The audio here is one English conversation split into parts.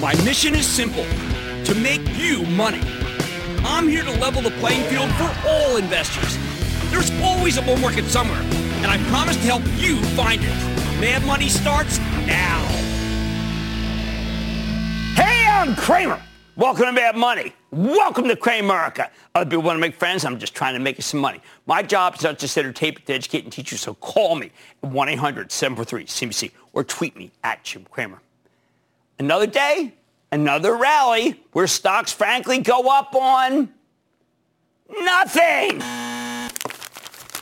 My mission is simple, to make you money. I'm here to level the playing field for all investors. There's always a bull market somewhere, and I promise to help you find it. Mad Money starts now. Hey, I'm Cramer. Welcome to Mad Money. Welcome to Kramerica. Other people want to make friends. I'm just trying to make you some money. My job is not just to entertain, to educate and teach you, so call me at 1-800-743-CBC or tweet me at Jim Cramer. Another day, another rally where stocks, frankly, go up on nothing.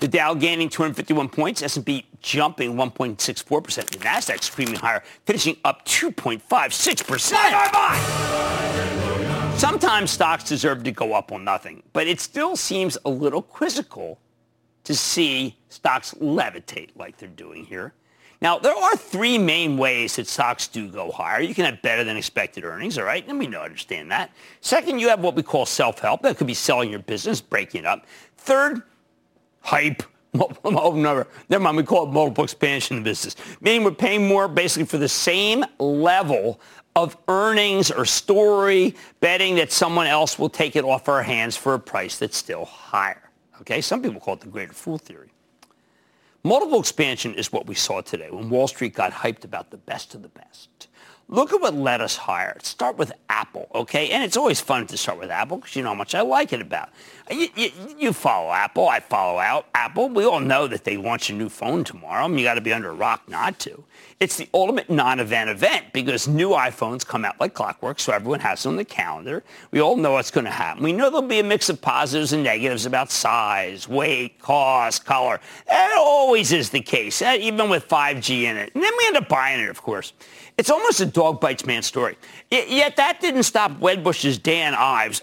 The Dow gaining 251 points, S&P jumping 1.64%, the Nasdaq screaming higher, finishing up 2.56%. Sometimes stocks deserve to go up on nothing, but it still seems a little quizzical to see stocks levitate like they're doing here. Now, there are three main ways that stocks do go higher. You can have better than expected earnings, all right? And we understand that. Second, you have what we call self-help. That could be selling your business, breaking it up. Third, hype. We call it multiple expansion in business. Meaning we're paying more basically for the same level of earnings or story, betting that someone else will take it off our hands for a price that's still higher. Okay? Some people call it the greater fool theory. Multiple expansion is what we saw today when Wall Street got hyped about the best of the best. Look at what led us higher. Start with Apple, okay? And it's always fun to start with Apple because you know how much I like it about. You follow Apple. I follow out Apple. We all know that they launch a new phone tomorrow. I mean, you got to be under a rock not to. It's the ultimate non-event event because new iPhones come out like clockwork, so everyone has them on the calendar. We all know what's going to happen. We know there'll be a mix of positives and negatives about size, weight, cost, color. That always is the case, even with 5G in it. And then we end up buying it, of course. It's almost a dog bites man story. Yet that didn't stop Wedbush's Dan Ives,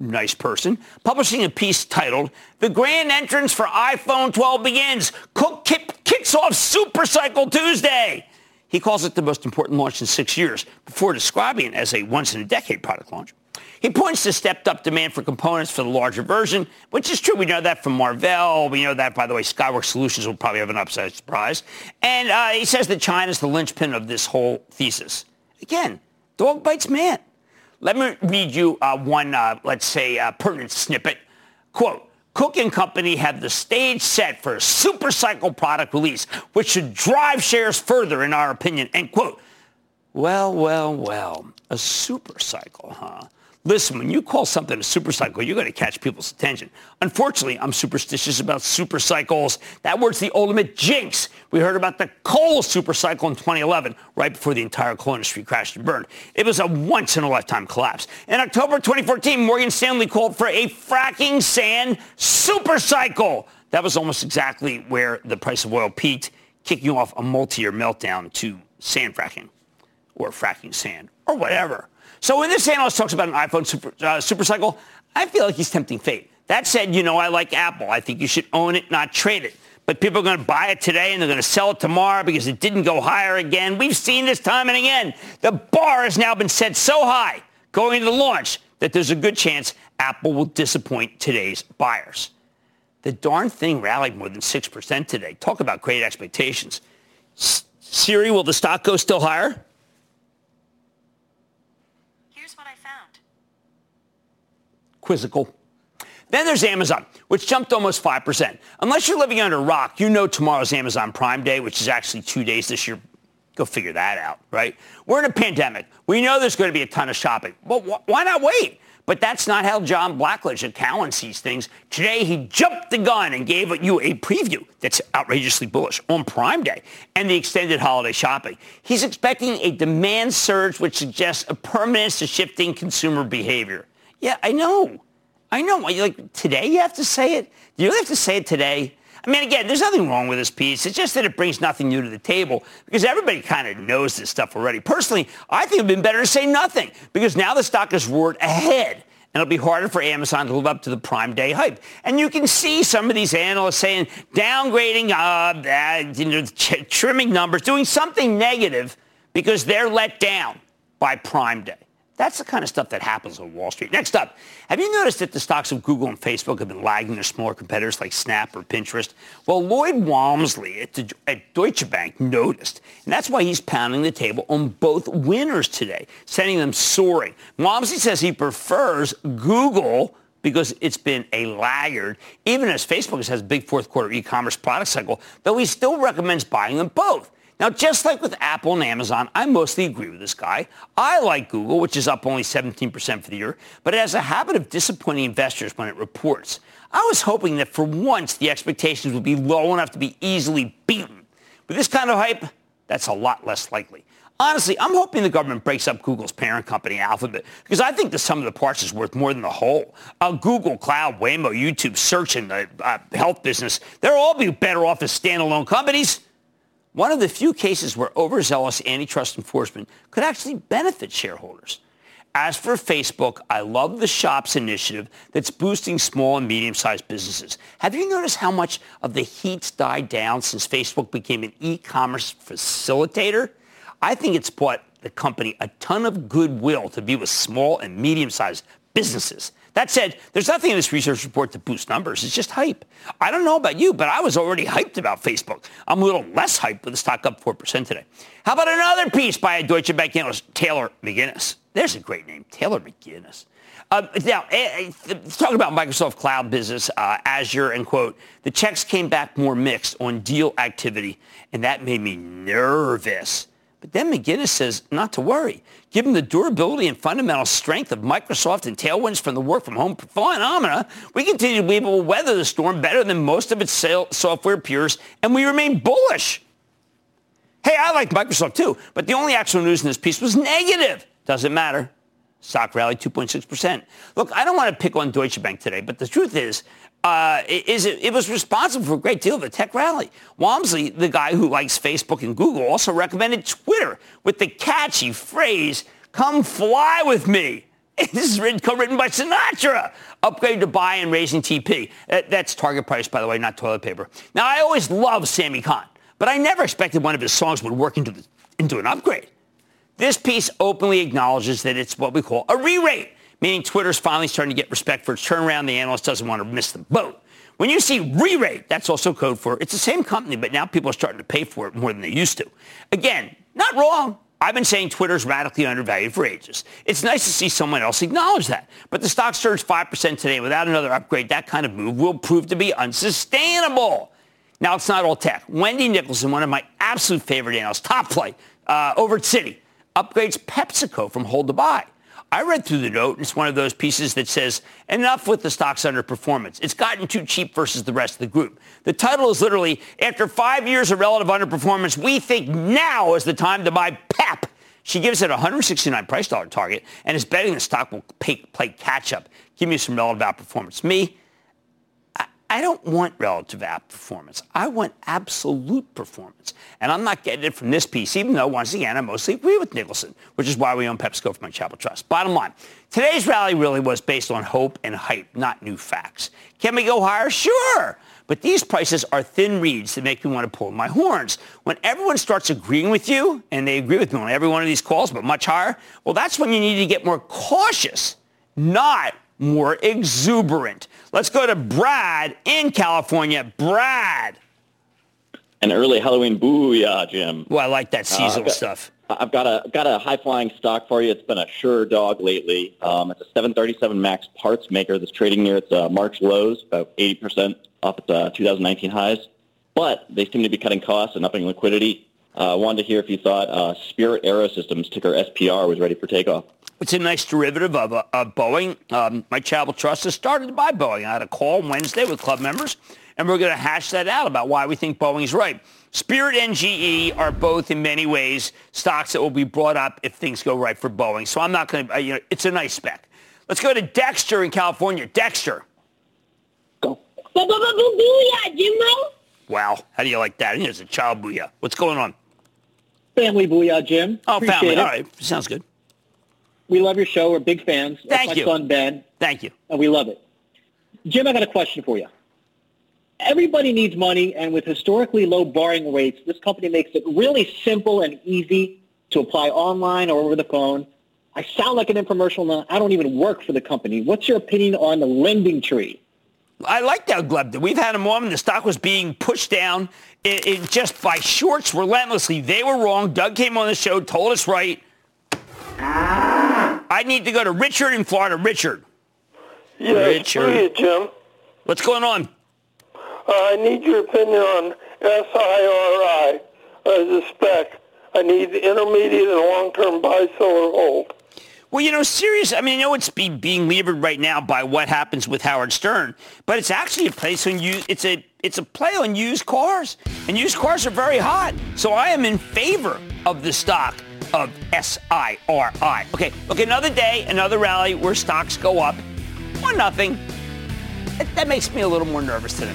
nice person, publishing a piece titled, "The Grand Entrance for iPhone 12 Begins. Cook kicks off Super Cycle Tuesday." He calls it the most important launch in 6 years before describing it as a once-in-a-decade product launch. He points to stepped-up demand for components for the larger version, which is true. We know that from Marvell. We know that, by the way, Skyworks Solutions will probably have an upside surprise. And he says that China is the linchpin of this whole thesis. Again, dog bites man. Let me read you one pertinent snippet. Quote, "Cook and Company have the stage set for a super cycle product release, which should drive shares further, in our opinion." End quote. Well, a super cycle, huh? Listen, when you call something a supercycle, you're going to catch people's attention. Unfortunately, I'm superstitious about supercycles. That word's the ultimate jinx. We heard about the coal supercycle in 2011, right before the entire coal industry crashed and burned. It was a once-in-a-lifetime collapse. In October 2014, Morgan Stanley called for a fracking sand supercycle. That was almost exactly where the price of oil peaked, kicking off a multi-year meltdown to sand fracking or fracking sand or whatever. So when this analyst talks about an iPhone supercycle, I feel like he's tempting fate. That said, I like Apple. I think you should own it, not trade it. But people are going to buy it today and they're going to sell it tomorrow because it didn't go higher again. We've seen this time and again. The bar has now been set so high going into launch that there's a good chance Apple will disappoint today's buyers. The darn thing rallied more than 6% today. Talk about great expectations. Siri, will the stock go still higher? Quizzical. Then there's Amazon, which jumped almost 5%. Unless you're living under a rock, tomorrow's Amazon Prime Day, which is actually 2 days this year Go figure that out, right? We're in a pandemic. We know there's going to be a ton of shopping. Well, why not wait? But that's not how John Blackledge at Cowen sees things. Today, he jumped the gun and gave you a preview that's outrageously bullish on Prime Day and the extended holiday shopping. He's expecting a demand surge, which suggests a permanence to shifting consumer behavior. Yeah, I know. Like, today you have to say it? Do you really have to say it today? I mean, again, there's nothing wrong with this piece. It's just that it brings nothing new to the table because everybody kind of knows this stuff already. Personally, I think it would have been better to say nothing because now the stock has roared ahead, and it'll be harder for Amazon to live up to the Prime Day hype. And you can see some of these analysts saying downgrading, trimming numbers, doing something negative because they're let down by Prime Day. That's the kind of stuff that happens on Wall Street. Next up, have you noticed that the stocks of Google and Facebook have been lagging their smaller competitors like Snap or Pinterest? Well, Lloyd Walmsley at Deutsche Bank noticed, and that's why he's pounding the table on both winners today, sending them soaring. Walmsley says he prefers Google because it's been a laggard, even as Facebook has a big fourth quarter e-commerce product cycle, though he still recommends buying them both. Now, just like with Apple and Amazon, I mostly agree with this guy. I like Google, which is up only 17% for the year, but it has a habit of disappointing investors when it reports. I was hoping that for once the expectations would be low enough to be easily beaten. With this kind of hype, that's a lot less likely. Honestly, I'm hoping the government breaks up Google's parent company, Alphabet, because I think the sum of the parts is worth more than the whole. Google, Cloud, Waymo, YouTube, Search, and the health business, they'll all be better off as standalone companies. One of the few cases where overzealous antitrust enforcement could actually benefit shareholders. As for Facebook, I love the Shops initiative that's boosting small and medium-sized businesses. Have you noticed how much of the heat's died down since Facebook became an e-commerce facilitator? I think it's bought the company a ton of goodwill to be with small and medium-sized businesses. That said, there's nothing in this research report to boost numbers. It's just hype. I don't know about you, but I was already hyped about Facebook. I'm a little less hyped with the stock up 4% today. How about another piece by a Deutsche Bank analyst, Taylor McGinnis? There's a great name, Taylor McGinnis. Talking about Microsoft Cloud business, Azure, and quote, the checks came back more mixed on deal activity, and that made me nervous. But then McGinnis says not to worry. Given the durability and fundamental strength of Microsoft and tailwinds from the work-from-home phenomena, we continue to be able to weather the storm better than most of its software peers, and we remain bullish. Hey, I like Microsoft too, but the only actual news in this piece was negative. Doesn't matter. Stock rallied 2.6%. Look, I don't want to pick on Deutsche Bank today, but the truth is it was responsible for a great deal of the tech rally. Walmsley, the guy who likes Facebook and Google, also recommended Twitter with the catchy phrase, "Come fly with me." This is co-written by Sinatra. Upgrade to buy and raising TP. That's target price, by the way, not toilet paper. Now, I always loved Sami Khan, but I never expected one of his songs would work into an upgrade. This piece openly acknowledges that it's what we call a re-rate, meaning Twitter's finally starting to get respect for its turnaround. The analyst doesn't want to miss the boat. When you see re-rate, that's also code for it's the same company, but now people are starting to pay for it more than they used to. Again, not wrong. I've been saying Twitter's radically undervalued for ages. It's nice to see someone else acknowledge that. But the stock surged 5% today. Without another upgrade, that kind of move will prove to be unsustainable. Now, it's not all tech. Wendy Nicholson, one of my absolute favorite analysts, top flight, over at Citi, upgrades PepsiCo from hold to buy. I read through the note, and it's one of those pieces that says, enough with the stock's underperformance. It's gotten too cheap versus the rest of the group. The title is literally, after 5 years of relative underperformance, we think now is the time to buy PEP. She gives it a $169 price dollar target and is betting the stock will play catch-up. Give me some relative outperformance. Me, I don't want relative outperformance. I want absolute performance. And I'm not getting it from this piece, even though, once again, I mostly agree with Nicholson, which is why we own PepsiCo for my Chapel Trust. Bottom line, today's rally really was based on hope and hype, not new facts. Can we go higher? Sure. But these prices are thin reeds that make me want to pull my horns. When everyone starts agreeing with you, and they agree with me on every one of these calls, but much higher, well, that's when you need to get more cautious, not more exuberant. Let's go to Brad in California. Brad. An early Halloween booyah, Jim. Well, I like that seasonal stuff. I've got a high-flying stock for you. It's been a sure dog lately. It's a 737 MAX parts maker that's trading near its March lows, about 80% up at 2019 highs. But they seem to be cutting costs and upping liquidity. Wanted to hear if you thought Spirit Aerosystems, ticker SPR, was ready for takeoff. It's a nice derivative of Boeing. My Charitable Trust is started by Boeing. I had a call Wednesday with club members, and we're going to hash that out about why we think Boeing's right. Spirit and GE are both, in many ways, stocks that will be brought up if things go right for Boeing. So I'm not going to, it's a nice spec. Let's go to Dexter in California. Dexter. Go. Booyah, Jimbo. Wow. How do you like that? I think it's a child booyah. What's going on? Family booyah, Jim. Oh, appreciate family. It. All right. Sounds good. We love your show. We're big fans. Thank you. That's my son, Ben. Thank you. And we love it. Jim, I got a question for you. Everybody needs money, and with historically low borrowing rates, this company makes it really simple and easy to apply online or over the phone. I sound like an infomercial now. I don't even work for the company. What's your opinion on the lending tree? I like that, Gleb. We've had a moment. The stock was being pushed down just by shorts relentlessly. They were wrong. Doug came on the show, told us right. I need to go to Richard in Florida. Richard. Yes, Richard. Hey, Jim. What's going on? I need your opinion on SIRI as a spec. I need intermediate and long-term buy, sell, or hold. Well, it's being levered right now by what happens with Howard Stern, but it's actually a place when it's a play on used cars, and used cars are very hot. So I am in favor of the stock of SIRI. Okay, look, another day, another rally where stocks go up 1-0. That makes me a little more nervous than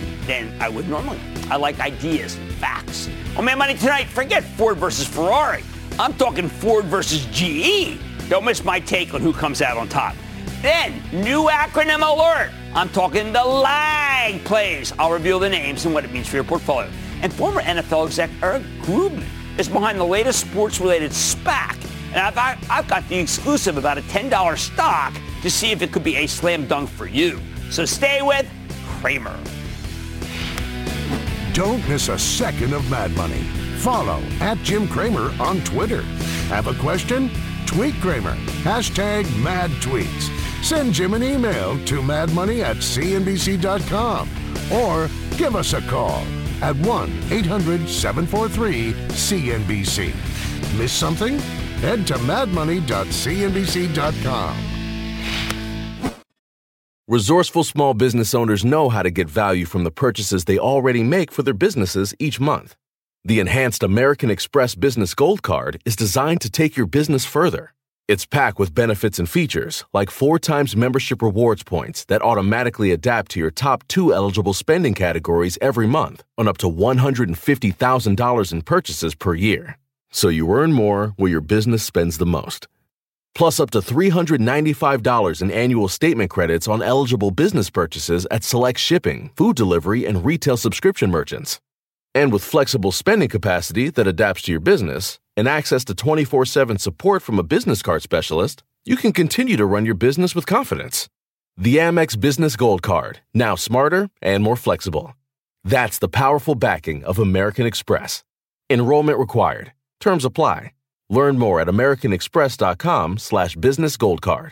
I would normally. I like ideas and facts. On Mad Money tonight, forget Ford versus Ferrari. I'm talking Ford versus GE. Don't miss my take on who comes out on top. Then, new acronym alert. I'm talking the lag plays. I'll reveal the names and what it means for your portfolio. And former NFL exec Eric Grubman is behind the latest sports-related SPAC. And I've got the exclusive about a $10 stock to see if it could be a slam dunk for you. So stay with Cramer. Don't miss a second of Mad Money. Follow @JimCramer on Twitter. Have a question? Tweet Cramer. #MadTweets. Send Jim an email to madmoney@cnbc.com or give us a call at 1-800-743-CNBC. Miss something? Head to madmoney.cnbc.com. Resourceful small business owners know how to get value from the purchases they already make for their businesses each month. The enhanced American Express Business Gold Card is designed to take your business further. It's packed with benefits and features like 4 times membership rewards points that automatically adapt to your top 2 eligible spending categories every month on up to $150,000 in purchases per year. So you earn more where your business spends the most. Plus up to $395 in annual statement credits on eligible business purchases at select shipping, food delivery, and retail subscription merchants. And with flexible spending capacity that adapts to your business and access to 24/7 support from a business card specialist, you can continue to run your business with confidence. The Amex Business Gold Card, now smarter and more flexible. That's the powerful backing of American Express. Enrollment required. Terms apply. Learn more at americanexpress.com/businessgoldcard.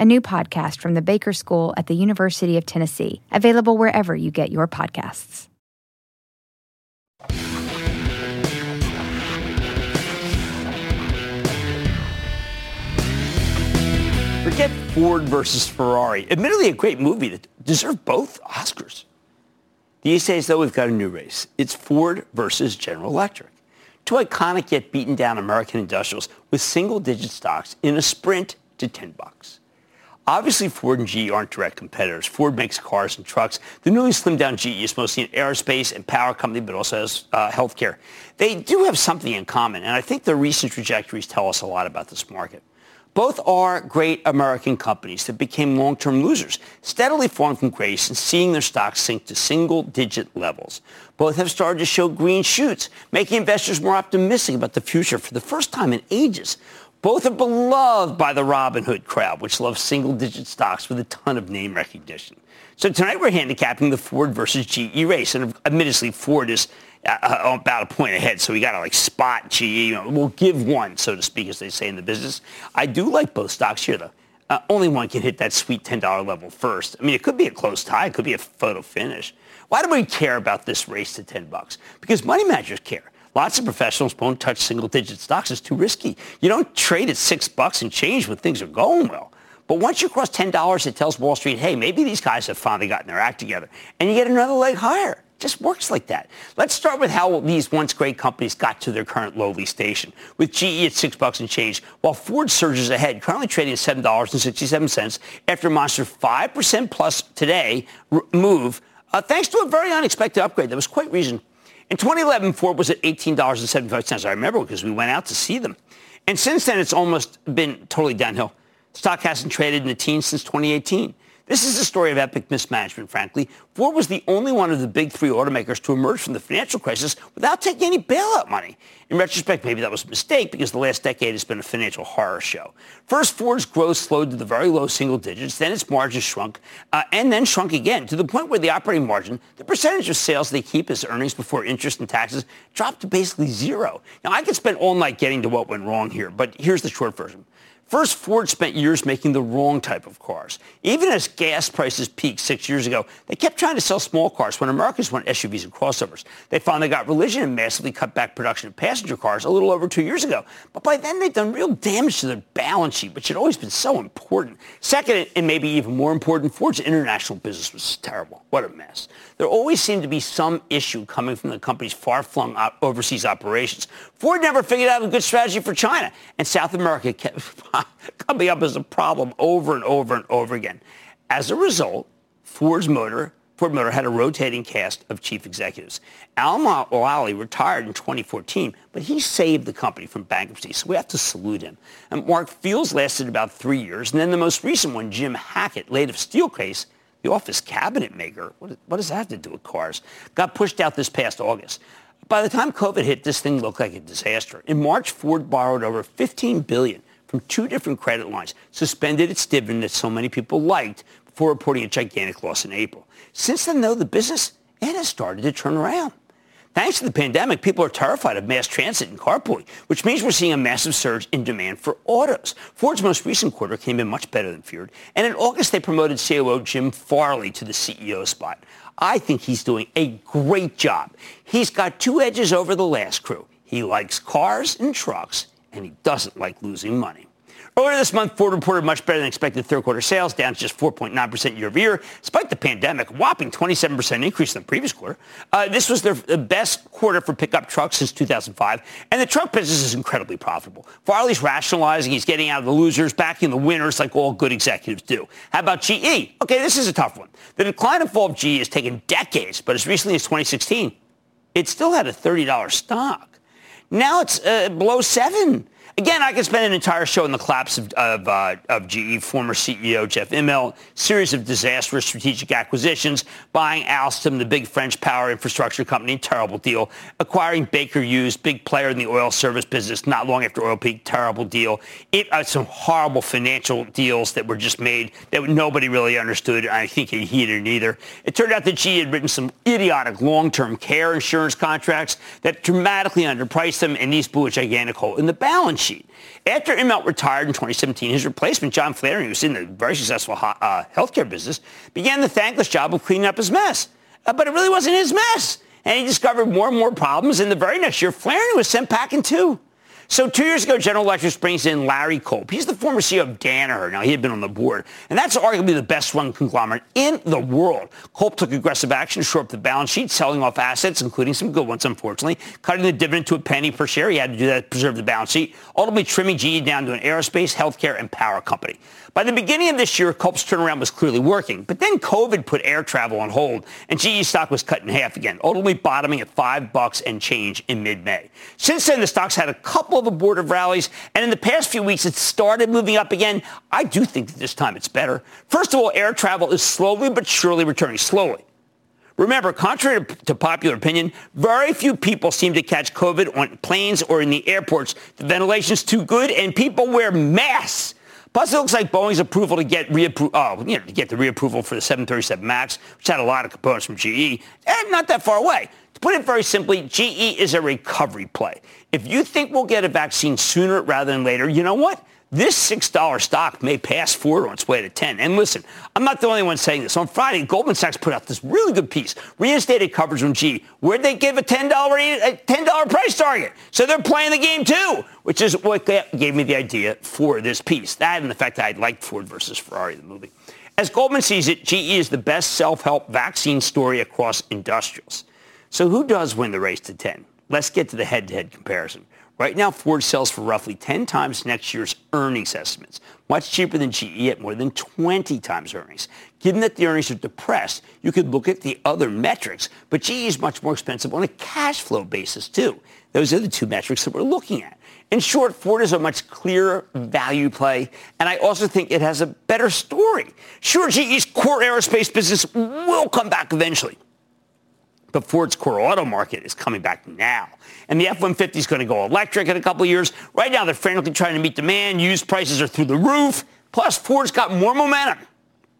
a new podcast from the Baker School at the University of Tennessee, available wherever you get your podcasts. Forget Ford versus Ferrari. Admittedly, a great movie that deserved both Oscars. These days, though, we've got a new race. It's Ford versus General Electric. Two iconic yet beaten down American industrials with single-digit stocks in a sprint to $10. Obviously, Ford and GE aren't direct competitors. Ford makes cars and trucks. The newly slimmed-down GE is mostly an aerospace and power company, but also has healthcare. They do have something in common, and I think their recent trajectories tell us a lot about this market. Both are great American companies that became long-term losers, steadily falling from grace and seeing their stocks sink to single-digit levels. Both have started to show green shoots, making investors more optimistic about the future for the first time in ages. Both are beloved by the Robinhood crowd, which loves single-digit stocks with a ton of name recognition. So tonight we're handicapping the Ford versus GE race. And admittedly, Ford is about a point ahead, so we got to spot GE. We'll give one, so to speak, as they say in the business. I do like both stocks here, though. Only one can hit that sweet $10 level first. It could be a close tie. It could be a photo finish. Why do we care about this race to $10? Because money managers care. Lots of professionals won't touch single-digit stocks. It's too risky. You don't trade at $6 and change when things are going well. But once you cross $10, it tells Wall Street, hey, maybe these guys have finally gotten their act together. And you get another leg higher. Just works like that. Let's start with how these once great companies got to their current lowly station, with GE at $6 and change, while Ford surges ahead, currently trading at $7.67 after a monster 5% plus today move, thanks to a very unexpected upgrade that was quite reasonable. In 2011, Ford was at $18.75. I remember because we went out to see them. And since then, it's almost been totally downhill. Stock hasn't traded in the teens since 2018. This is a story of epic mismanagement, frankly. Ford was the only one of the big three automakers to emerge from the financial crisis without taking any bailout money. In retrospect, maybe that was a mistake because the last decade has been a financial horror show. First, Ford's growth slowed to the very low single digits, then its margin shrunk, and then shrunk again to the point where the operating margin, the percentage of sales they keep as earnings before interest and taxes, dropped to basically zero. Now, I could spend all night getting to what went wrong here, but here's the short version. First, Ford spent years making the wrong type of cars. Even as gas prices peaked 6 years ago, they kept trying to sell small cars when Americans want SUVs and crossovers. They finally got religion and massively cut back production of passenger cars a little over 2 years ago. But by then, they'd done real damage to their balance sheet, which had always been so important. Second, and maybe even more important, Ford's international business was terrible. What a mess. There always seemed to be some issue coming from the company's far-flung overseas operations. Ford never figured out a good strategy for China, and South America kept coming up as a problem over and over and over again. As a result, Ford Motor had a rotating cast of chief executives. Al Mullally retired in 2014, but he saved the company from bankruptcy, so we have to salute him. And Mark Fields lasted about 3 years, and then the most recent one, Jim Hackett, late of Steelcase, the office cabinet maker, what does that have to do with cars, got pushed out this past August. By the time COVID hit, this thing looked like a disaster. In March, Ford borrowed over $15 billion from two different credit lines, suspended its dividend that so many people liked before reporting a gigantic loss in April. Since then, though, the business, it has started to turn around. Thanks to the pandemic, people are terrified of mass transit and carpooling, which means we're seeing a massive surge in demand for autos. Ford's most recent quarter came in much better than feared, and in August they promoted COO Jim Farley to the CEO spot. I think he's doing a great job. He's got two edges over the last crew. He likes cars and trucks, and he doesn't like losing money. Earlier this month, Ford reported much better than expected third-quarter sales, down just 4.9% year-over-year, despite the pandemic, a whopping 27% increase in the previous quarter. This was their best quarter for pickup trucks since 2005, and the truck business is incredibly profitable. Farley's rationalizing, he's getting out of the losers, backing the winners like all good executives do. How about GE? Okay, this is a tough one. The decline and fall of GE has taken decades, but as recently as 2016, it still had a $30 stock. Now it's below $7. Again, I could spend an entire show on the collapse of GE, former CEO Jeff Immelt, series of disastrous strategic acquisitions, buying Alstom, the big French power infrastructure company, terrible deal, acquiring Baker Hughes, big player in the oil service business, not long after oil peak, terrible deal. Some horrible financial deals that were just made that nobody really understood. I think he didn't either. It turned out that GE had written some idiotic long-term care insurance contracts that dramatically underpriced them, and these blew a gigantic hole in the balance sheet. After Immelt retired in 2017, his replacement, John Flannery, who was in the very successful healthcare business, began the thankless job of cleaning up his mess. But it really wasn't his mess. And he discovered more and more problems. And the very next year, Flannery was sent packing too. So 2 years ago, General Electric brings in Larry Culp. He's the former CEO of Danaher. Now, he had been on the board. And that's arguably the best-run conglomerate in the world. Culp took aggressive action to shore up the balance sheet, selling off assets, including some good ones, unfortunately, cutting the dividend to $0.01 per share. He had to do that to preserve the balance sheet, ultimately trimming GE down to an aerospace, healthcare, and power company. By the beginning of this year, Culp's turnaround was clearly working. But then COVID put air travel on hold, and GE stock was cut in half again, ultimately bottoming at $5 and change in mid-May. Since then, the stock's had a couple of abortive rallies, and in the past few weeks, it started moving up again. I do think that this time it's better. First of all, air travel is slowly but surely returning. Slowly. Remember, contrary to popular opinion, very few people seem to catch COVID on planes or in the airports. The ventilation's too good, and people wear masks. Plus, it looks like Boeing's approval to get the reapproval for the 737 MAX, which had a lot of components from GE, and not that far away. To put it very simply, GE is a recovery play. If you think we'll get a vaccine sooner rather than later, you know what? This $6 stock may pass Ford on its way to 10. And listen, I'm not the only one saying this. On Friday, Goldman Sachs put out this really good piece, reinstated coverage on GE, where they give a $10 price target. So they're playing the game too, which is what gave me the idea for this piece. That and the fact that I liked Ford versus Ferrari, the movie. As Goldman sees it, GE is the best self-help vaccine story across industrials. So who does win the race to 10? Let's get to the head-to-head comparison. Right now, Ford sells for roughly 10 times next year's earnings estimates, much cheaper than GE at more than 20 times earnings. Given that the earnings are depressed, you could look at the other metrics, but GE is much more expensive on a cash flow basis, too. Those are the two metrics that we're looking at. In short, Ford is a much clearer value play, and I also think it has a better story. Sure, GE's core aerospace business will come back eventually. But Ford's core auto market is coming back now. And the F-150 is going to go electric in a couple of years. Right now, they're frantically trying to meet demand. Used prices are through the roof. Plus, Ford's got more momentum.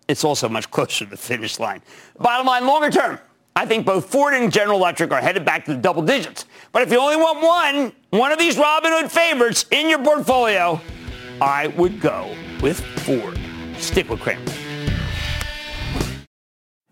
It's also much closer to the finish line. Bottom line, longer term, I think both Ford and General Electric are headed back to the double digits. But if you only want one of these Robin Hood favorites in your portfolio, I would go with Ford. Stick with Cramer.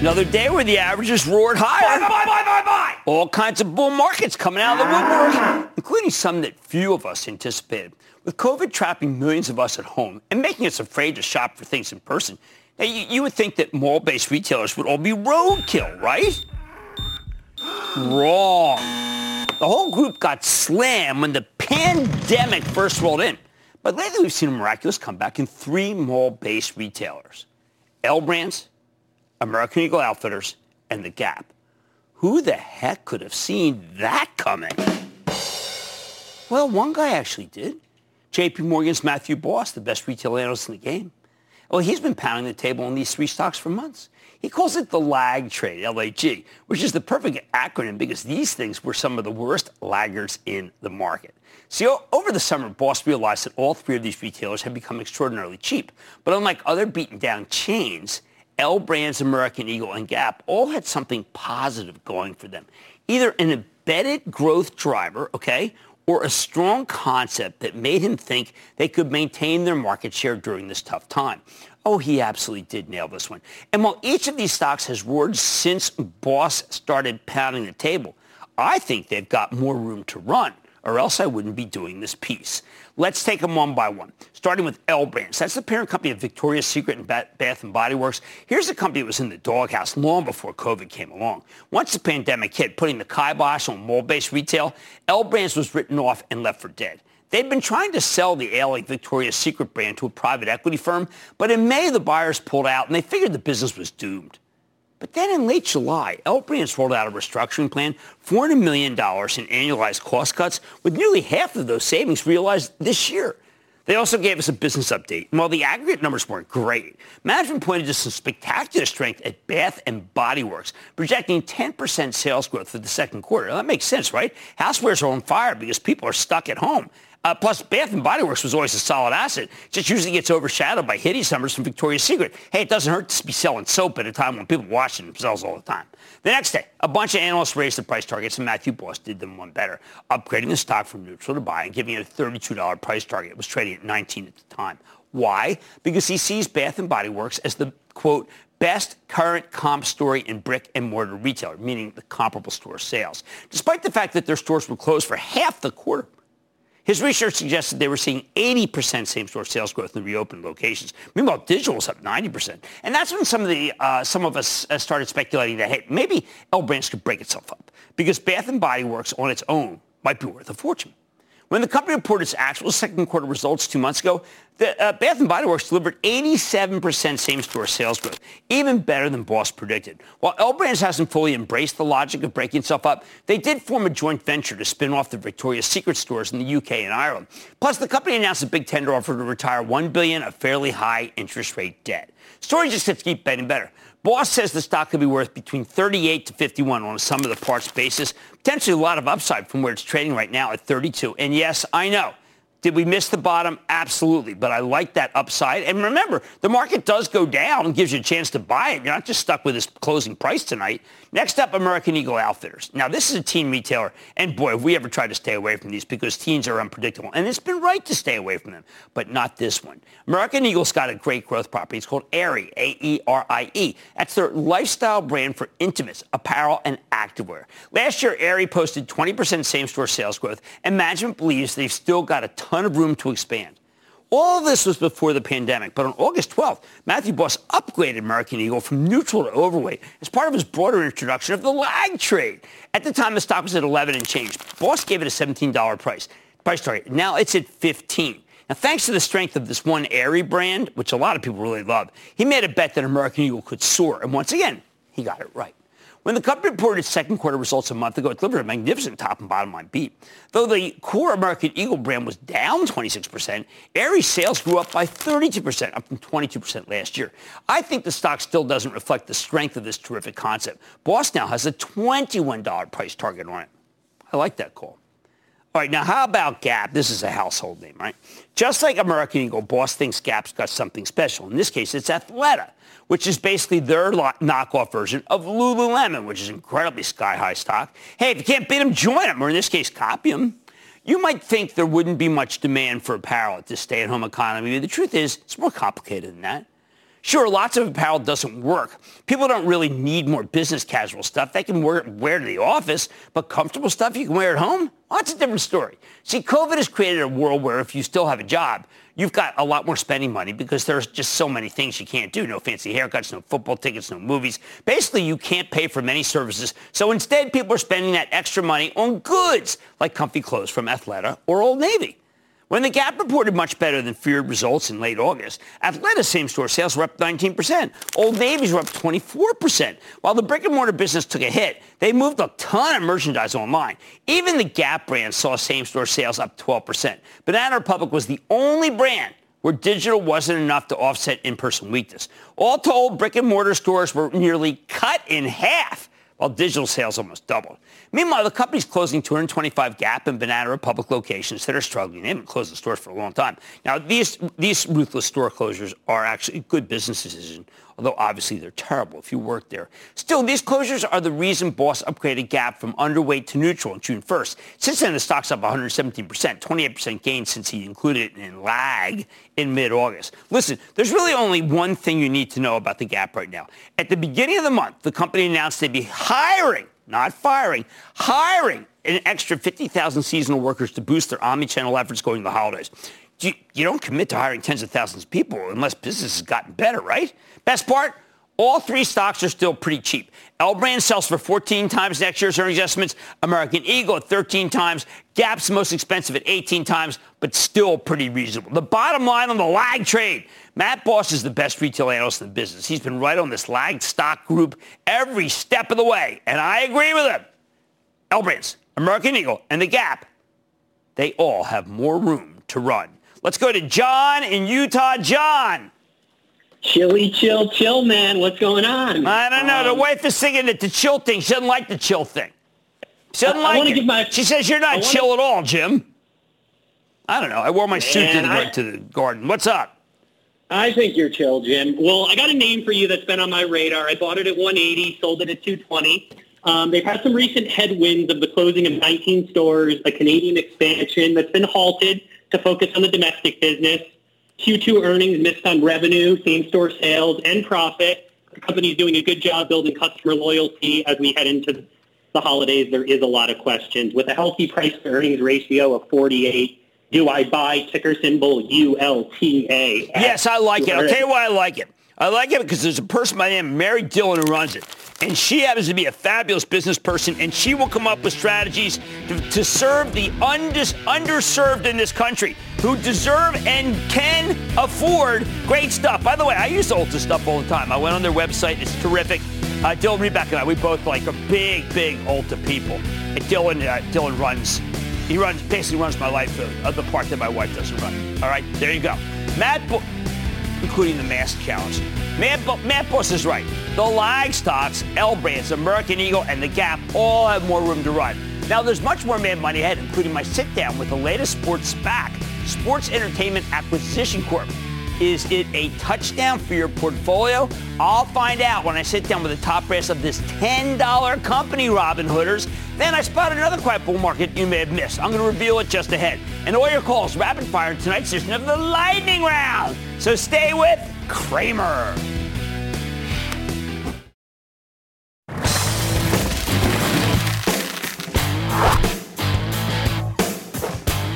Another day where the averages roared higher. Buy. All kinds of bull markets coming out of the woodwork, including some that few of us anticipated. With COVID trapping millions of us at home and making us afraid to shop for things in person, now you would think that mall-based retailers would all be roadkill, right? Wrong. The whole group got slammed when the pandemic first rolled in. But lately, we've seen a miraculous comeback in three mall-based retailers, L Brands, American Eagle Outfitters, and The Gap. Who the heck could have seen that coming? Well, one guy actually did. JP Morgan's Matthew Boss, the best retail analyst in the game. Well, he's been pounding the table on these three stocks for months. He calls it the lag trade, LAG, which is the perfect acronym because these things were some of the worst laggards in the market. See, over the summer, Boss realized that all three of these retailers had become extraordinarily cheap. But unlike other beaten-down chains, L Brands, American Eagle, and Gap all had something positive going for them. Either an embedded growth driver, or a strong concept that made him think they could maintain their market share during this tough time. Oh, he absolutely did nail this one. And while each of these stocks has roared since Boss started pounding the table, I think they've got more room to run, or else I wouldn't be doing this piece. Let's take them one by one, starting with L Brands. That's the parent company of Victoria's Secret and Bath & Body Works. Here's a company that was in the doghouse long before COVID came along. Once the pandemic hit, putting the kibosh on mall-based retail, L Brands was written off and left for dead. They've been trying to sell the ailing Victoria's Secret brand to a private equity firm, but in May, the buyers pulled out, and they figured the business was doomed. But then in late July, L Brands rolled out a restructuring plan, $400 million in annualized cost cuts, with nearly half of those savings realized this year. They also gave us a business update. And while the aggregate numbers weren't great, management pointed to some spectacular strength at Bath & Body Works, projecting 10% sales growth for the second quarter. Well, that makes sense, right? Housewares are on fire because people are stuck at home. Plus, Bath & Body Works was always a solid asset. Just usually gets overshadowed by hideous numbers from Victoria's Secret. Hey, it doesn't hurt to be selling soap at a time when people wash themselves all the time. The next day, a bunch of analysts raised the price targets, and Matthew Boss did them one better, upgrading the stock from neutral to buy and giving it a $32 price target. It was trading at $19 at the time. Why? Because he sees Bath & Body Works as the, quote, best current comp story in brick-and-mortar retailer, meaning the comparable store sales, despite the fact that their stores were closed for half the quarter. His research suggested they were seeing 80% same-store sales growth in reopened locations. Meanwhile, digital was up 90%. And that's when some of us started speculating that, hey, maybe L Brands could break itself up because Bath & Body Works on its own might be worth a fortune. When the company reported its actual second quarter results 2 months ago, the Bath & Body Works delivered 87% same-store sales growth, even better than Boss predicted. While L Brands hasn't fully embraced the logic of breaking itself up, they did form a joint venture to spin off the Victoria's Secret stores in the UK and Ireland. Plus, the company announced a big tender offer to retire $1 billion of fairly high interest rate debt. Story just has to keep getting better. Boss says the stock could be worth between 38 to 51 on a sum of the parts basis, potentially a lot of upside from where it's trading right now at 32. And yes, I know. Did we miss the bottom? Absolutely. But I like that upside. And remember, the market does go down and gives you a chance to buy it. You're not just stuck with this closing price tonight. Next up, American Eagle Outfitters. Now, this is a teen retailer. And boy, have we ever tried to stay away from these because teens are unpredictable. And it's been right to stay away from them, but not this one. American Eagle's got a great growth property. It's called Aerie, A-E-R-I-E. That's their lifestyle brand for intimates, apparel, and activewear. Last year, Aerie posted 20% same-store sales growth, and management believes they've still got a ton of room to expand. All this was before the pandemic, but on August 12th, Matthew Boss upgraded American Eagle from neutral to overweight as part of his broader introduction of the lag trade. At the time, the stock was at 11 and change. Boss gave it a $17 price target. Now it's at 15. Now, thanks to the strength of this one Aerie brand, which a lot of people really love, he made a bet that American Eagle could soar, and once again, he got it right. When the company reported its second quarter results a month ago, it delivered a magnificent top and bottom line beat. Though the core American Eagle brand was down 26%, Aerie sales grew up by 32%, up from 22% last year. I think the stock still doesn't reflect the strength of this terrific concept. Boss now has a $21 price target on it. I like that call. All right, now how about Gap? This is a household name, right? Just like American Eagle, Boss thinks Gap's got something special. In this case, it's Athleta, which is basically their knockoff version of Lululemon, which is incredibly sky-high stock. Hey, if you can't beat them, join them, or in this case, copy them. You might think there wouldn't be much demand for apparel at this stay-at-home economy, but the truth is, it's more complicated than that. Sure, lots of apparel doesn't work. People don't really need more business casual stuff. They can wear to the office, but comfortable stuff you can wear at home? Well, that's a different story. See, COVID has created a world where if you still have a job, you've got a lot more spending money because there's just so many things you can't do. No fancy haircuts, no football tickets, no movies. Basically, you can't pay for many services. So instead, people are spending that extra money on goods like comfy clothes from Athleta or Old Navy. When the Gap reported much better than feared results in late August, Athleta's same-store sales were up 19%. Old Navy's were up 24%. While the brick-and-mortar business took a hit, they moved a ton of merchandise online. Even the Gap brand saw same-store sales up 12%. Banana Republic was the only brand where digital wasn't enough to offset in-person weakness. All told, brick-and-mortar stores were nearly cut in half, while digital sales almost doubled. Meanwhile, the company's closing 225 Gap and Banana Republic locations that are struggling. They haven't closed the stores for a long time. Now, these ruthless store closures are actually a good business decision, although obviously they're terrible if you work there. Still, these closures are the reason Boss upgraded Gap from underweight to neutral on June 1st. Since then, the stock's up 117%, 28% gain since he included it in lag in mid-August. Listen, there's really only one thing you need to know about the Gap right now. At the beginning of the month, the company announced they'd be hiring, not firing, hiring an extra 50,000 seasonal workers to boost their omnichannel efforts going into the holidays. You don't commit to hiring tens of thousands of people unless business has gotten better, right? Best part, all three stocks are still pretty cheap. L Brands sells for 14 times next year's earnings estimates, American Eagle at 13 times, Gap's most expensive at 18 times, but still pretty reasonable. The bottom line on the lag trade, Matt Boss is the best retail analyst in the business. He's been right on this lag stock group every step of the way, and I agree with him. L Brands, American Eagle, and the Gap, they all have more room to run. Let's go to John in Utah. John. Chilly, chill, man. What's going on? I don't know. The wife is singing it, the chill thing. She doesn't like the chill thing. She doesn't like it. She says you're not chill at all, Jim. I don't know. I wore my suit to the garden. What's up? I think you're chill, Jim. Well, I got a name for you that's been on my radar. I bought it at 180, sold it at 220. They've had some recent headwinds of the closing of 19 stores, a Canadian expansion that's been halted to focus on the domestic business. Q2 earnings missed on revenue, same-store sales, and profit. The company's doing a good job building customer loyalty as we head into the holidays. There is a lot of questions. With a healthy price-to-earnings ratio of 48, do I buy ticker symbol ULTA? Yes, I like it. I'll tell you why I like it. I like it because there's a person by the name of Mary Dillon who runs it. And she happens to be a fabulous business person, and she will come up with strategies to serve the underserved in this country who deserve and can afford great stuff. By the way, I use Ulta stuff all the time. I went on their website. It's terrific. Dylan Rebeck and I, we both like are big Ulta people. And Dylan runs. He runs basically runs my life, the part that my wife doesn't run. All right, there you go. Including the mask challenge. Matt Buss is right. The lag stocks, L Brands, American Eagle, and the Gap all have more room to run. Now, there's much more Mad Money ahead, including my sit-down with the latest sports SPAC, Sports Entertainment Acquisition Corp. Is it a touchdown for your portfolio? I'll find out when I sit down with the top brass of this $10 company, Robin Hooders. Then I spot another quiet bull market you may have missed. I'm going to reveal it just ahead. And all your calls rapid fire in tonight's edition of the Lightning Round. So stay with Cramer.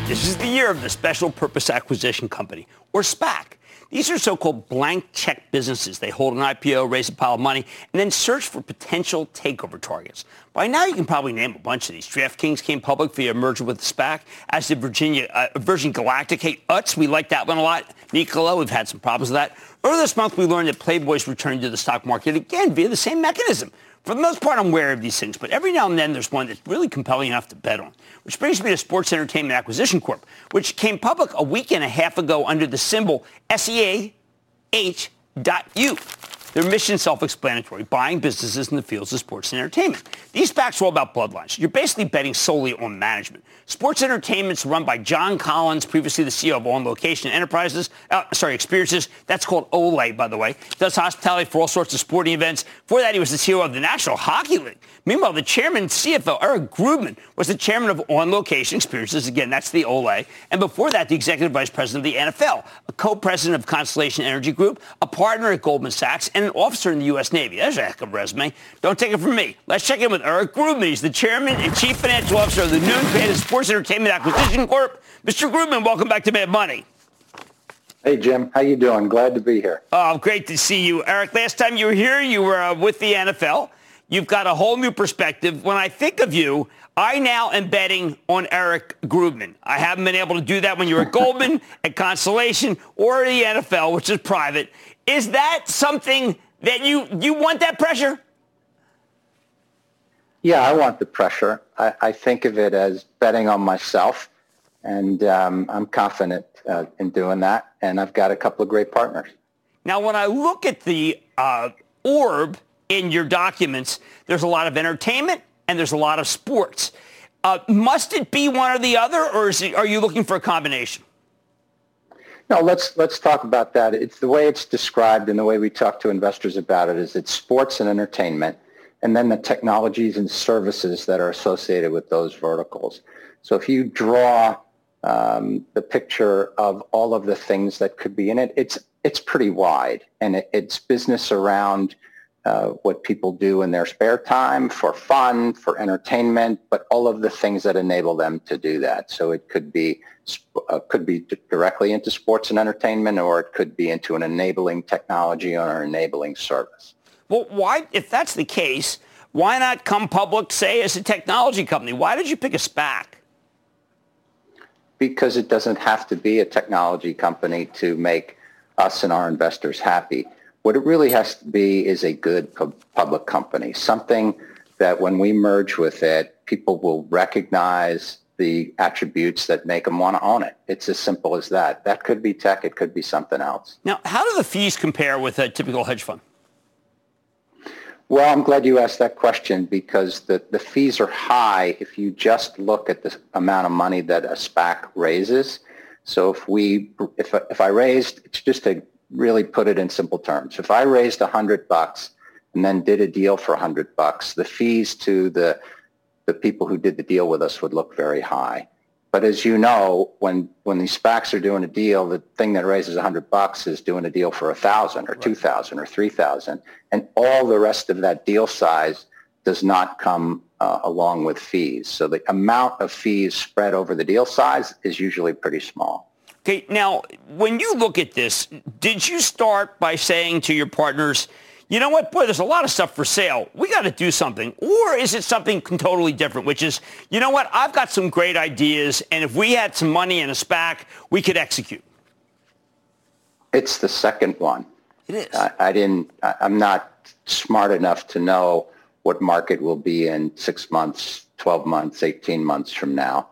This is the year of the Special Purpose Acquisition Company, or SPAC. These are so-called blank check businesses. They hold an IPO, raise a pile of money, and then search for potential takeover targets. By now, you can probably name a bunch of these. DraftKings came public via a merger with the SPAC, as did Virgin Galactic. Hey, Utz, we like that one a lot. Nikola, we've had some problems with that. Earlier this month, we learned that Playboy's returned to the stock market again via the same mechanism. For the most part, I'm aware of these things, but every now and then there's one that's really compelling enough to bet on. Which brings me to Sports Entertainment Acquisition Corp, which came public a week and a half ago under the symbol SEAH.U. Their mission is self-explanatory, buying businesses in the fields of sports and entertainment. These SPACs are all about bloodlines. You're basically betting solely on management. Sports Entertainment's run by John Collins, previously the CEO of On Location Enterprises, Experiences. That's called Olay, by the way. Does hospitality for all sorts of sporting events. Before that, he was the CEO of the National Hockey League. Meanwhile, the chairman and CFO, Eric Grubman, was the chairman of On Location Experiences. Again, that's the Olay. And before that, the executive vice president of the NFL, a co-president of Constellation Energy Group, a partner at Goldman Sachs, and an officer in the U.S. Navy. That's a heck of a resume. Don't take it from me. Let's check in with Eric Grubman. He's the chairman and chief financial officer of the noon pay Sports Entertainment Acquisition Corp. Mr. Grubman, welcome back to Mad Money. Hey, Jim. How you doing? Glad to be here. Oh, great to see you. Eric, last time you were here, you were with the NFL. You've got a whole new perspective. When I think of you, I now am betting on Eric Grubman. I haven't been able to do that when you were at Goldman, at Constellation, or the NFL, which is private. Is that something that you want that pressure? Yeah, I want the pressure. I think of it as betting on myself, and I'm confident in doing that, and I've got a couple of great partners. Now, when I look at the orb in your documents, there's a lot of entertainment and there's a lot of sports. Must it be one or the other, or are you looking for a combination? No, let's talk about that. It's the way it's described and the way we talk to investors about it is it's sports and entertainment, and then the technologies and services that are associated with those verticals. So if you draw the picture of all of the things that could be in it, it's pretty wide, and it's business around what people do in their spare time for fun, for entertainment, but all of the things that enable them to do that. So it could be directly into sports and entertainment, or it could be into an enabling technology or an enabling service. Well, why, if that's the case, why not come public, say, as a technology company? Why did you pick a SPAC? Because it doesn't have to be a technology company to make us and our investors happy. What it really has to be is a good public company, something that when we merge with it, people will recognize the attributes that make them want to own it. It's as simple as that. That could be tech. It could be something else. Now, how do the fees compare with a typical hedge fund? Well, I'm glad you asked that question, because the fees are high if you just look at the amount of money that a SPAC raises. So if I raised, it's just to really put it in simple terms, if I raised $100 and then did a deal for $100, the fees to the people who did the deal with us would look very high. But as you know, when these SPACs are doing a deal, the thing that raises $100 is doing a deal for $1,000 or $2,000 or $3,000, and all the rest of that deal size does not come along with fees. So the amount of fees spread over the deal size is usually pretty small. Okay, now when you look at this, did you start by saying to your partners, you know what, boy, there's a lot of stuff for sale. We got to do something. Or is it something totally different, which is, you know what, I've got some great ideas, and if we had some money in a SPAC, we could execute? It's the second one. It is. I'm not smart enough to know what market will be in 6 months, 12 months, 18 months from now.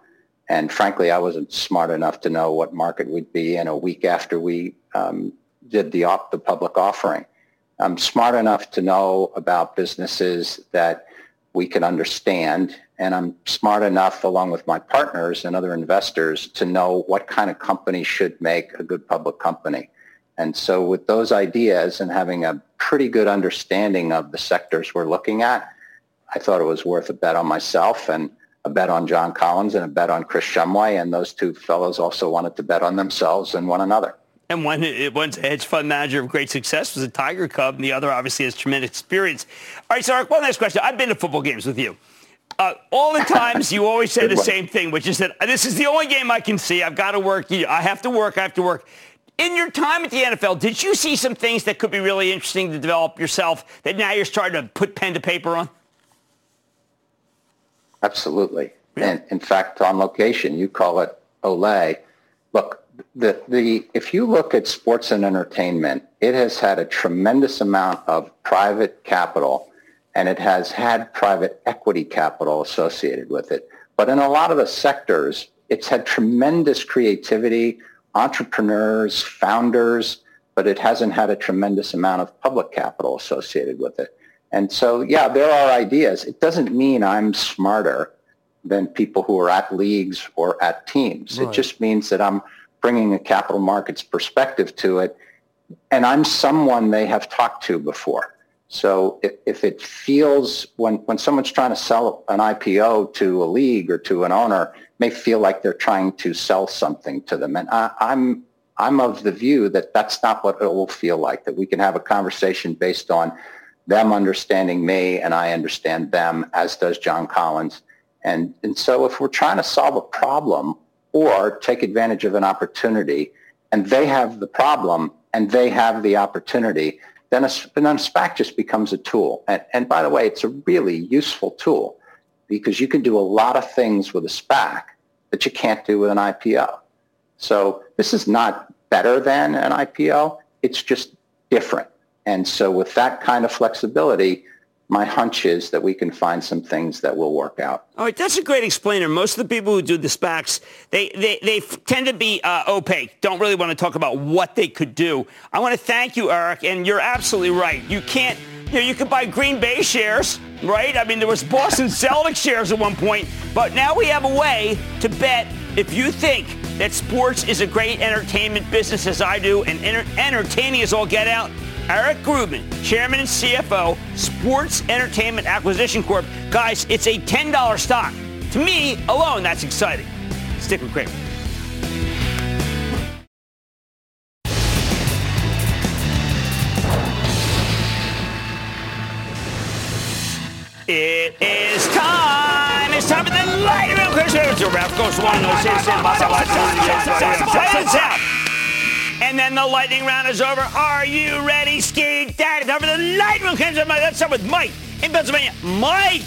And frankly, I wasn't smart enough to know what market we'd be in a week after we did the public offering. I'm smart enough to know about businesses that we can understand, and I'm smart enough, along with my partners and other investors, to know what kind of company should make a good public company. And so with those ideas and having a pretty good understanding of the sectors we're looking at, I thought it was worth a bet on myself and a bet on John Collins and a bet on Chris Shumway, and those two fellows also wanted to bet on themselves and one another. And one's a hedge fund manager of great success, was a Tiger Cub, and the other obviously has tremendous experience. All right, so Eric, one last question. I've been to football games with you. All the times you always say the same thing, which is that this is the only game I can see. I've got to work. I have to work. In your time at the NFL, did you see some things that could be really interesting to develop yourself that now you're starting to put pen to paper on? Absolutely. Yeah. And in fact, on location, you call it Olay. Look, if you look at sports and entertainment, it has had a tremendous amount of private capital, and it has had private equity capital associated with it. But in a lot of the sectors, it's had tremendous creativity, entrepreneurs, founders, but it hasn't had a tremendous amount of public capital associated with it. And so, yeah, there are ideas. It doesn't mean I'm smarter than people who are at leagues or at teams. Right. It just means that I'm bringing a capital markets perspective to it, and I'm someone they have talked to before. So if it feels, when someone's trying to sell an IPO to a league or to an owner, it may feel like they're trying to sell something to them. And I'm of the view that that's not what it will feel like, that we can have a conversation based on them understanding me and I understand them, as does John Collins. And so if we're trying to solve a problem or take advantage of an opportunity, and they have the problem and they have the opportunity, then a SPAC just becomes a tool. And by the way, it's a really useful tool, because you can do a lot of things with a SPAC that you can't do with an IPO. So this is not better than an IPO. It's just different. And so with that kind of flexibility, my hunch is that we can find some things that will work out. All right, that's a great explainer. Most of the people who do the SPACs, they tend to be opaque, don't really want to talk about what they could do. I want to thank you, Eric, and you're absolutely right. You can't, you could buy Green Bay shares, right? I mean, there was Boston Celtics shares at one point, but now we have a way to bet. If you think that sports is a great entertainment business, as I do, and entertaining is all get out, Eric Grubman, Chairman and CFO, Sports Entertainment Acquisition Corp. Guys, it's a $10 stock. To me alone, that's exciting. Stick with Cramer. It is time. It's time for the Lightning Round. And then the lightning round is over. Are you ready, Ski Daddy? Time for the lightning round. Let's start with Mike in Pennsylvania. Mike!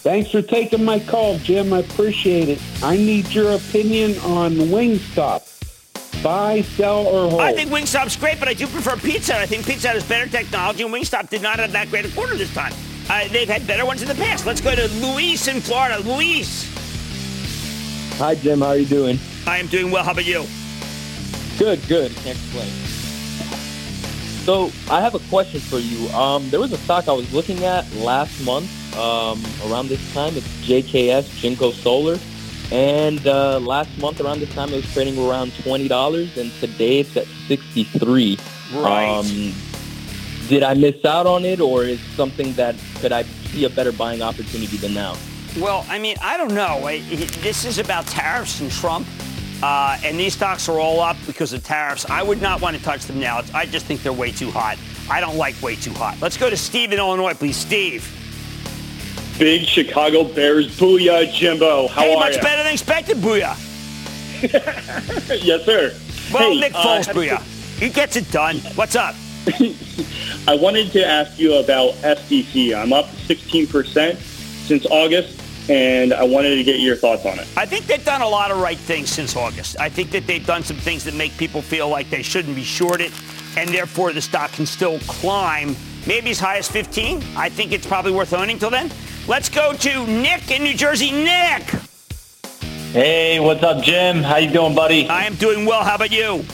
Thanks for taking my call, Jim. I appreciate it. I need your opinion on Wingstop. Buy, sell, or hold? I think Wingstop's great, but I do prefer Pizza Hut. I think Pizza Hut has better technology, and Wingstop did not have that great a quarter this time. They've had better ones in the past. Let's go to Luis in Florida. Luis. Hi, Jim. How are you doing? I am doing well. How about you? Good, good. Can't complain. So I have a question for you. There was a stock I was looking at last month around this time. It's JKS, Jinko Solar. And last month around this time, it was trading around $20, and today it's at $63. Right. Did I miss out on it, or is something that could I see a better buying opportunity than now? Well, I mean, I don't know. This is about tariffs and Trump, and these stocks are all up because of tariffs. I would not want to touch them now. I just think they're way too hot. I don't like way too hot. Let's go to Steve in Illinois, please. Steve. Big Chicago Bears. Booyah, Jimbo. How are you? Hey, much better than expected, booyah. Yes, sir. Well, hey, Nick Foles, booyah. He gets it done. What's up? I wanted to ask you about FTC. I'm up 16% since August, and I wanted to get your thoughts on it. I think they've done a lot of right things since August. I think that they've done some things that make people feel like they shouldn't be shorted, and therefore the stock can still climb maybe as high as 15. I think it's probably worth owning till then. Let's go to Nick in New Jersey. Nick! Hey, what's up, Jim? How you doing, buddy? I am doing well. How about you?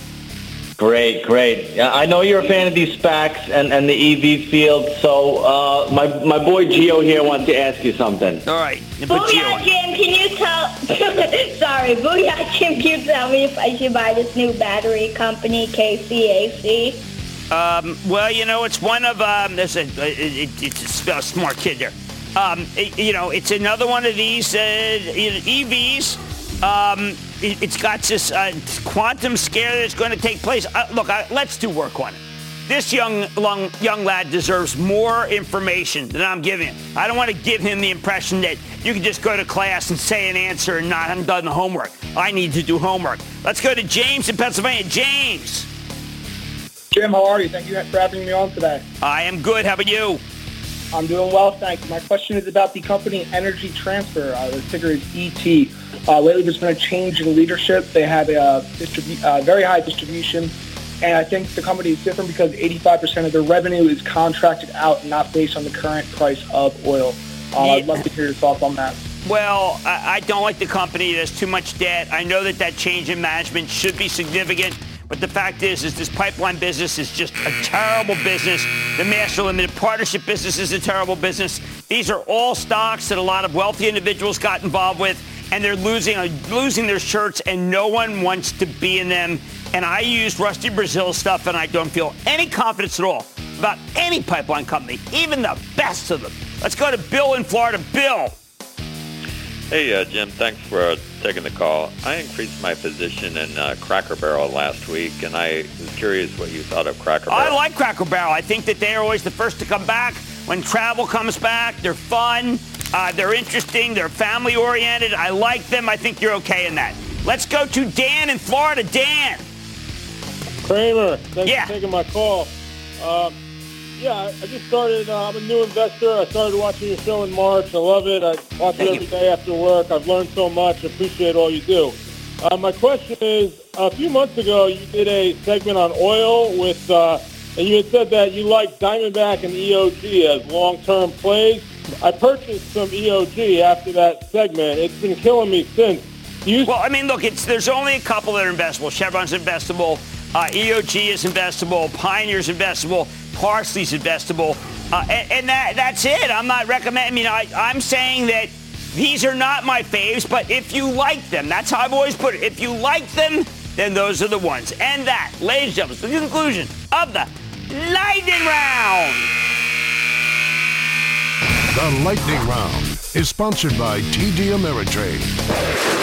Great, great. I know you're a fan of these SPACs and the EV field, so my boy Gio here wants to ask you something. All right. Booyah, Jim, can you tell... Sorry, Booyah, Jim, can you tell me if I should buy this new battery company, KCAC? Well, you know, it's one of... it's a smart kid there. It's another one of these EVs. It's got this quantum scare that's going to take place. Let's do work on it. This young lad deserves more information than I'm giving him. I don't want to give him the impression that you can just go to class and say an answer and not have done the homework. I need to do homework. Let's go to James in Pennsylvania. James. Jim, how are you? Thank you for having me on today. I am good. How about you? I'm doing well, thanks. My question is about the company Energy Transfer. The ticker is ET. Lately, there's been a change in leadership. They had a very high distribution, and I think the company is different because 85% of their revenue is contracted out and not based on the current price of oil. I'd love to hear your thoughts on that. Well, I don't like the company. There's too much debt. I know that change in management should be significant. But the fact is this pipeline business is just a terrible business. The master limited partnership business is a terrible business. These are all stocks that a lot of wealthy individuals got involved with, and they're losing their shirts, and no one wants to be in them. And I use Rusty Brazil stuff, and I don't feel any confidence at all about any pipeline company, even the best of them. Let's go to Bill in Florida. Bill. Hey, Jim, thanks for taking the call. I increased my position in Cracker Barrel last week, and I was curious what you thought of Cracker Barrel. I like Cracker Barrel. I think that they are always the first to come back. When travel comes back, they're fun, they're interesting, they're family-oriented. I like them. I think you're okay in that. Let's go to Dan in Florida. Dan. Cramer, thanks for taking my call. I just started, I'm a new investor. I started watching your show in March. I love it. I watch it every day after work. I've learned so much. I appreciate all you do. My question is, a few months ago, you did a segment on oil with, and you had said that you like Diamondback and EOG as long-term plays. I purchased some EOG after that segment. It's been killing me since. There's only a couple that are investable. Chevron's investable. EOG is investable. Pioneer's investable. Parsley's investable, and that's it. I'm not recommending. I'm saying that these are not my faves, but if you like them, that's how I've always put it. If you like them, then those are the ones. And that, ladies and gentlemen, the conclusion of the Lightning Round. The Lightning Round is sponsored by TD Ameritrade.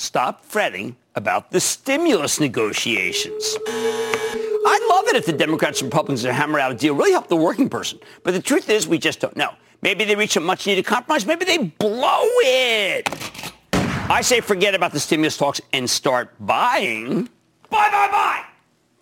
Stop fretting about the stimulus negotiations. I'd love it if the Democrats and Republicans would hammer out a deal, really help the working person. But the truth is, we just don't know. Maybe they reach a much-needed compromise. Maybe they blow it. I say forget about the stimulus talks and start buying, buy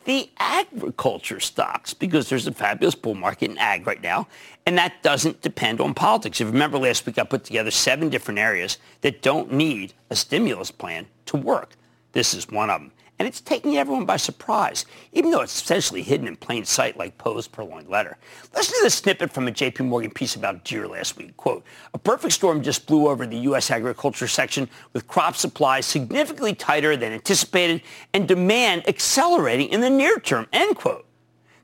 the agriculture stocks, because there's a fabulous bull market in ag right now, and that doesn't depend on politics. If you remember last week, I put together 7 different areas that don't need a stimulus plan to work. This is one of them. and it's taking everyone by surprise, even though it's essentially hidden in plain sight like Poe's purloined letter. Listen to this snippet from a J.P. Morgan piece about Deere last week. Quote, a perfect storm just blew over the U.S. agriculture section with crop supplies significantly tighter than anticipated and demand accelerating in the near term, end quote.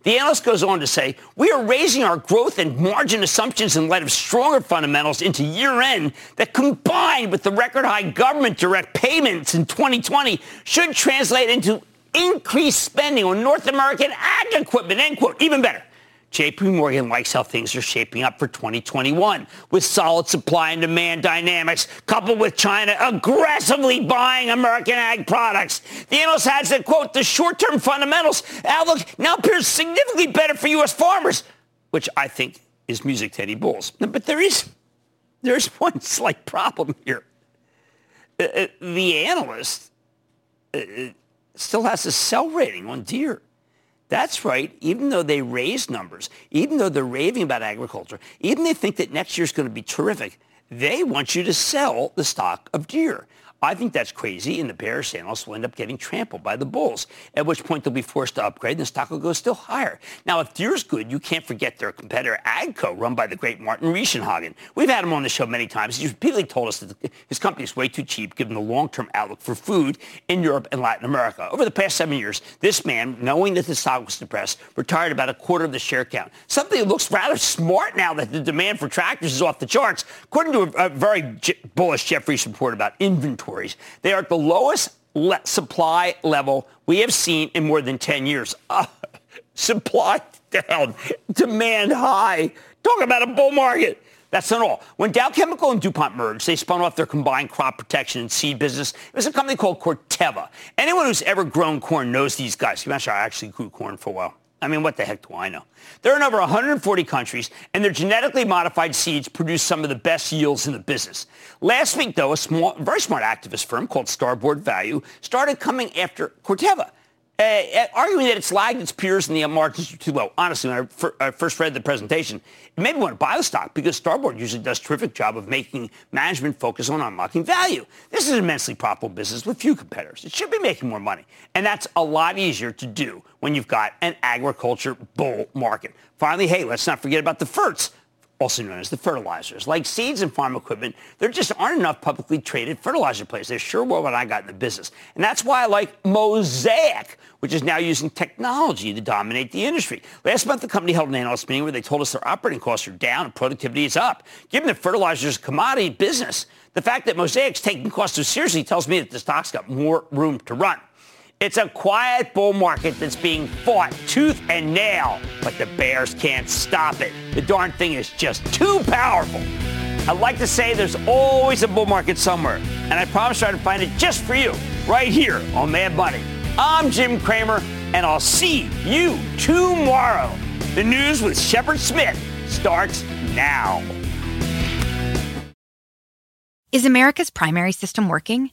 The analyst goes on to say, we are raising our growth and margin assumptions in light of stronger fundamentals into year-end that, combined with the record-high government direct payments in 2020, should translate into increased spending on North American ag equipment, end quote. Even better, J.P. Morgan likes how things are shaping up for 2021, with solid supply and demand dynamics coupled with China aggressively buying American ag products. The analyst adds that, quote, the short-term fundamentals outlook now appears significantly better for U.S. farmers, which I think is music to Eddie Bowles. But there is one slight problem here. The analyst still has a sell rating on Deere. That's right, even though they raise numbers, even though they're raving about agriculture, even they think that next year's going to be terrific, they want you to sell the stock of Deere. I think that's crazy, and the bearish analysts will end up getting trampled by the bulls, at which point they'll be forced to upgrade, and the stock will go still higher. Now, if Deere's good, you can't forget their competitor, AGCO, run by the great Martin Reichenhagen. We've had him on the show many times. He's repeatedly told us that his company is way too cheap, given the long-term outlook for food in Europe and Latin America. Over the past 7 years, this man, knowing that the stock was depressed, retired about a quarter of the share count, something that looks rather smart now that the demand for tractors is off the charts, according to a very bullish Jefferies report about inventory. They are at the lowest supply level we have seen in more than 10 years. Supply down, demand high. Talk about a bull market. That's not all. When Dow Chemical and DuPont merged, they spun off their combined crop protection and seed business. It was a company called Corteva. Anyone who's ever grown corn knows these guys. I actually grew corn for a while. I mean, what the heck do I know? They're in over 140 countries, and their genetically modified seeds produce some of the best yields in the business. Last week, though, a very smart activist firm called Starboard Value started coming after Corteva, arguing that it's lagged its peers and the margins are too low. Honestly, when I first read the presentation, it made me want to buy the stock because Starboard usually does a terrific job of making management focus on unlocking value. This is an immensely profitable business with few competitors. It should be making more money, and that's a lot easier to do when you've got an agriculture bull market. Finally, hey, let's not forget about the ferts, also known as the fertilizers. Like seeds and farm equipment, there just aren't enough publicly traded fertilizer players. There sure were when I got in the business. And that's why I like Mosaic, which is now using technology to dominate the industry. Last month, the company held an analyst meeting where they told us their operating costs are down and productivity is up. Given that fertilizers is a commodity business, the fact that Mosaic's taking costs so seriously tells me that the stock's got more room to run. It's a quiet bull market that's being fought tooth and nail, but the bears can't stop it. The darn thing is just too powerful. I like to say there's always a bull market somewhere, and I promise to try to find it just for you right here on Mad Money. I'm Jim Cramer, and I'll see you tomorrow. The news with Shepard Smith starts now. Is America's primary system working?